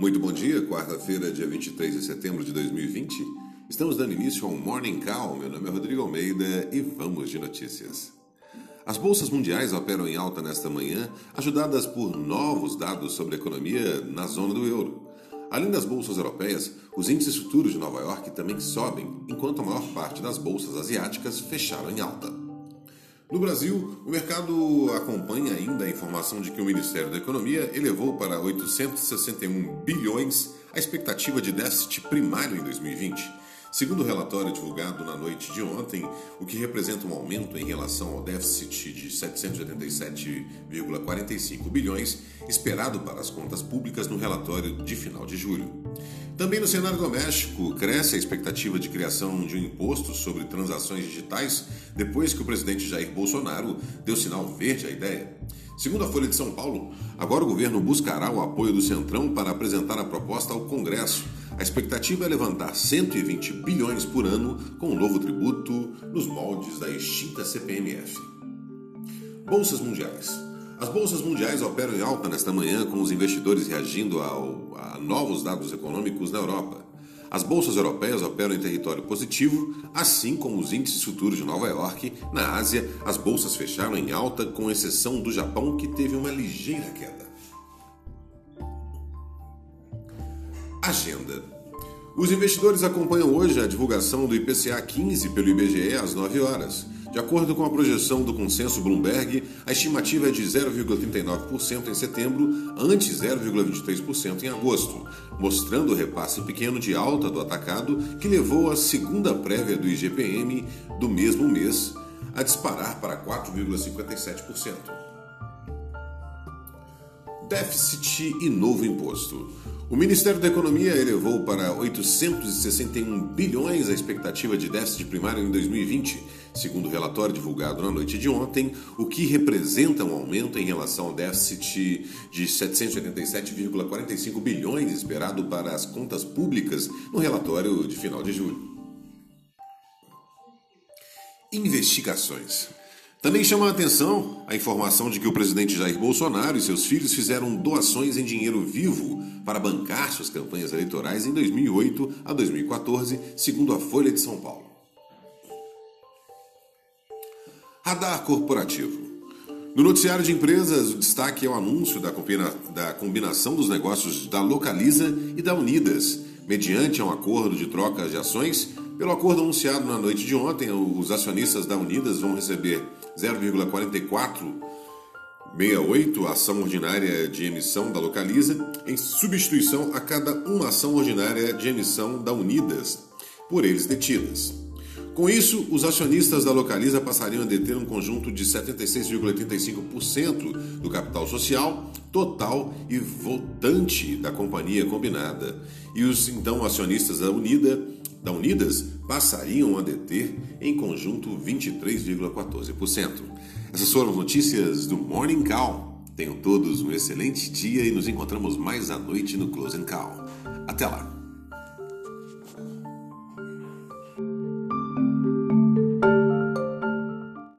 Muito bom dia, quarta-feira, dia 23 de setembro de 2020. Estamos dando início ao Morning Call. Meu nome é Rodrigo Almeida e vamos de notícias. As bolsas mundiais operam em alta nesta manhã, ajudadas por novos dados sobre a economia na zona do euro. Além das bolsas europeias, os índices futuros de Nova York também sobem, enquanto a maior parte das bolsas asiáticas fecharam em alta. No Brasil, o mercado acompanha ainda a informação de que o Ministério da Economia elevou para 861 bilhões a expectativa de déficit primário em 2020. Segundo o relatório divulgado na noite de ontem, o que representa um aumento em relação ao déficit de 787,45 bilhões esperado para as contas públicas no relatório de final de julho. Também no cenário doméstico, cresce a expectativa de criação de um imposto sobre transações digitais depois que o presidente Jair Bolsonaro deu sinal verde à ideia. Segundo a Folha de São Paulo, agora o governo buscará o apoio do Centrão para apresentar a proposta ao Congresso. A expectativa é levantar 120 bilhões por ano com um novo tributo nos moldes da extinta CPMF. Bolsas mundiais. As bolsas mundiais operam em alta nesta manhã, com os investidores reagindo a novos dados econômicos na Europa. As bolsas europeias operam em território positivo, assim como os índices futuros de Nova York. Na Ásia, as bolsas fecharam em alta, com exceção do Japão, que teve uma ligeira queda. Agenda. Os investidores acompanham hoje a divulgação do IPCA 15 pelo IBGE às 9 horas. De acordo com a projeção do consenso Bloomberg, a estimativa é de 0,39% em setembro, ante 0,23% em agosto, mostrando o repasse pequeno de alta do atacado, que levou a segunda prévia do IGPM do mesmo mês a disparar para 4,57%. Déficit e novo imposto. O Ministério da Economia elevou para 861 bilhões a expectativa de déficit primário em 2020, segundo o relatório divulgado na noite de ontem, o que representa um aumento em relação ao déficit de 787,45 bilhões esperado para as contas públicas no relatório de final de julho. Investigações. Também chama a atenção a informação de que o presidente Jair Bolsonaro e seus filhos fizeram doações em dinheiro vivo para bancar suas campanhas eleitorais em 2008 a 2014, segundo a Folha de São Paulo. Radar corporativo. No noticiário de empresas, o destaque é o anúncio da combinação dos negócios da Localiza e da Unidas, mediante um acordo de troca de ações. Pelo acordo anunciado na noite de ontem, os acionistas da Unidas vão receber 0,4468 ação ordinária de emissão da Localiza, em substituição a cada uma ação ordinária de emissão da Unidas, por eles detidas. Com isso, os acionistas da Localiza passariam a deter um conjunto de 76,85% do capital social total e votante da companhia combinada, e os então acionistas da Unidas passariam a deter, em conjunto, 23,14%. Essas foram as notícias do Morning Call. Tenham todos um excelente dia e nos encontramos mais à noite no Closing Call. Até lá!